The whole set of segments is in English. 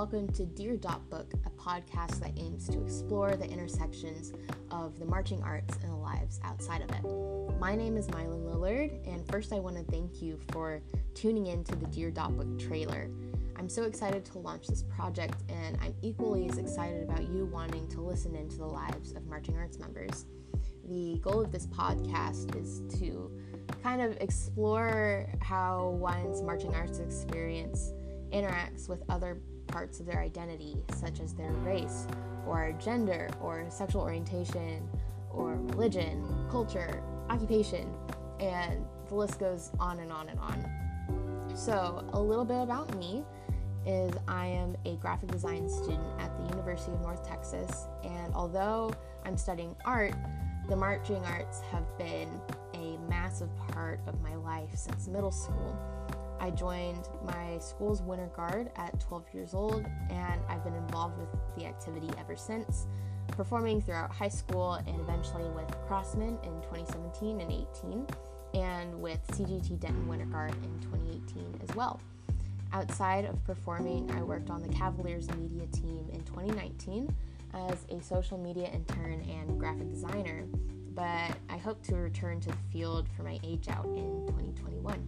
welcome to Dear Dot Book, a podcast that aims to explore the intersections of the marching arts and the lives outside of it. My name is Mylan Lillard, and first I want to thank you for tuning in to the Dear Dot Book trailer. I'm so excited to launch this project, and I'm equally as excited about you wanting to listen into the lives of marching arts members. The goal of this podcast is to kind of explore how one's marching arts experience interacts with other parts of their identity, such as their race, or gender, or sexual orientation, or religion, culture, occupation, and the list goes on and on and on. So, a little bit about me is I am a graphic design student at the University of North Texas, and although I'm studying art, the marching arts have been a massive part of my life since middle school. I joined my school's Winter Guard at 12 years old, and I've been involved with the activity ever since, performing throughout high school and eventually with Crossman in 2017 and 18, and with CGT Denton Winter Guard in 2018 as well. Outside of performing, I worked on the Cavaliers media team in 2019 as a social media intern and graphic designer, but I hope to return to the field for my age out in 2021.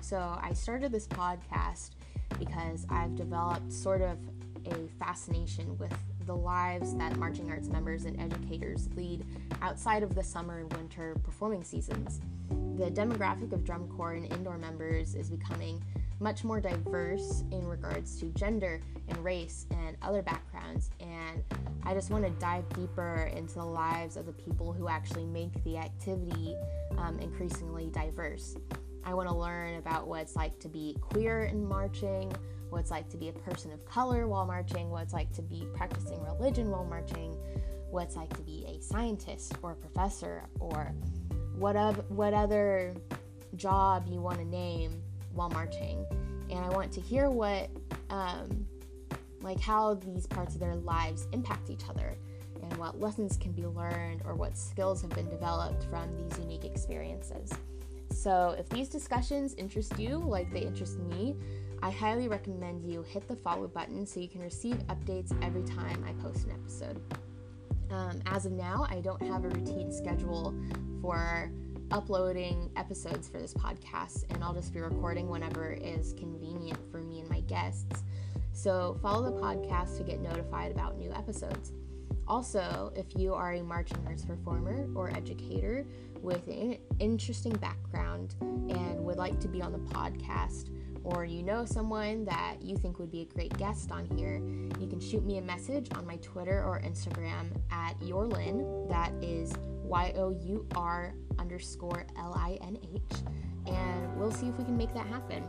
So I started this podcast because I've developed sort of a fascination with the lives that marching arts members and educators lead outside of the summer and winter performing seasons. The demographic of drum corps and indoor members is becoming much more diverse in regards to gender and race and other backgrounds, and I just want to dive deeper into the lives of the people who actually make the activity increasingly diverse. I want to learn about what it's like to be queer in marching, what it's like to be a person of color while marching, what it's like to be practicing religion while marching, what it's like to be a scientist or a professor, or what other job you want to name while marching. And I want to hear what, how these parts of their lives impact each other, and what lessons can be learned or what skills have been developed from these unique experiences. So if these discussions interest you like they interest me, I highly recommend you hit the follow button so you can receive updates every time I post an episode. As of now, I don't have a routine schedule for uploading episodes for this podcast, and I'll just be recording whenever is convenient for me and my guests. So follow the podcast to get notified about new episodes. Also, if you are a marching arts performer or educator with an interesting background and would like to be on the podcast, or you know someone that you think would be a great guest on here, you can shoot me a message on my Twitter or Instagram at yourlin, that is your_LINH, and we'll see if we can make that happen.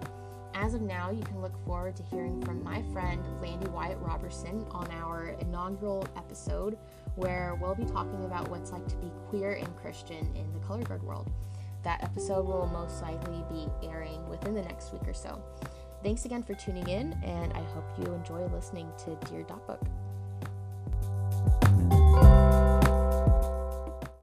As of now, you can look forward to hearing from my friend Landy Wyatt Robertson on our inaugural episode, where we'll be talking about what it's like to be queer and Christian in the color guard world. That episode will most likely be airing within the next week or so. Thanks again for tuning in, and I hope you enjoy listening to Dear Dot Book.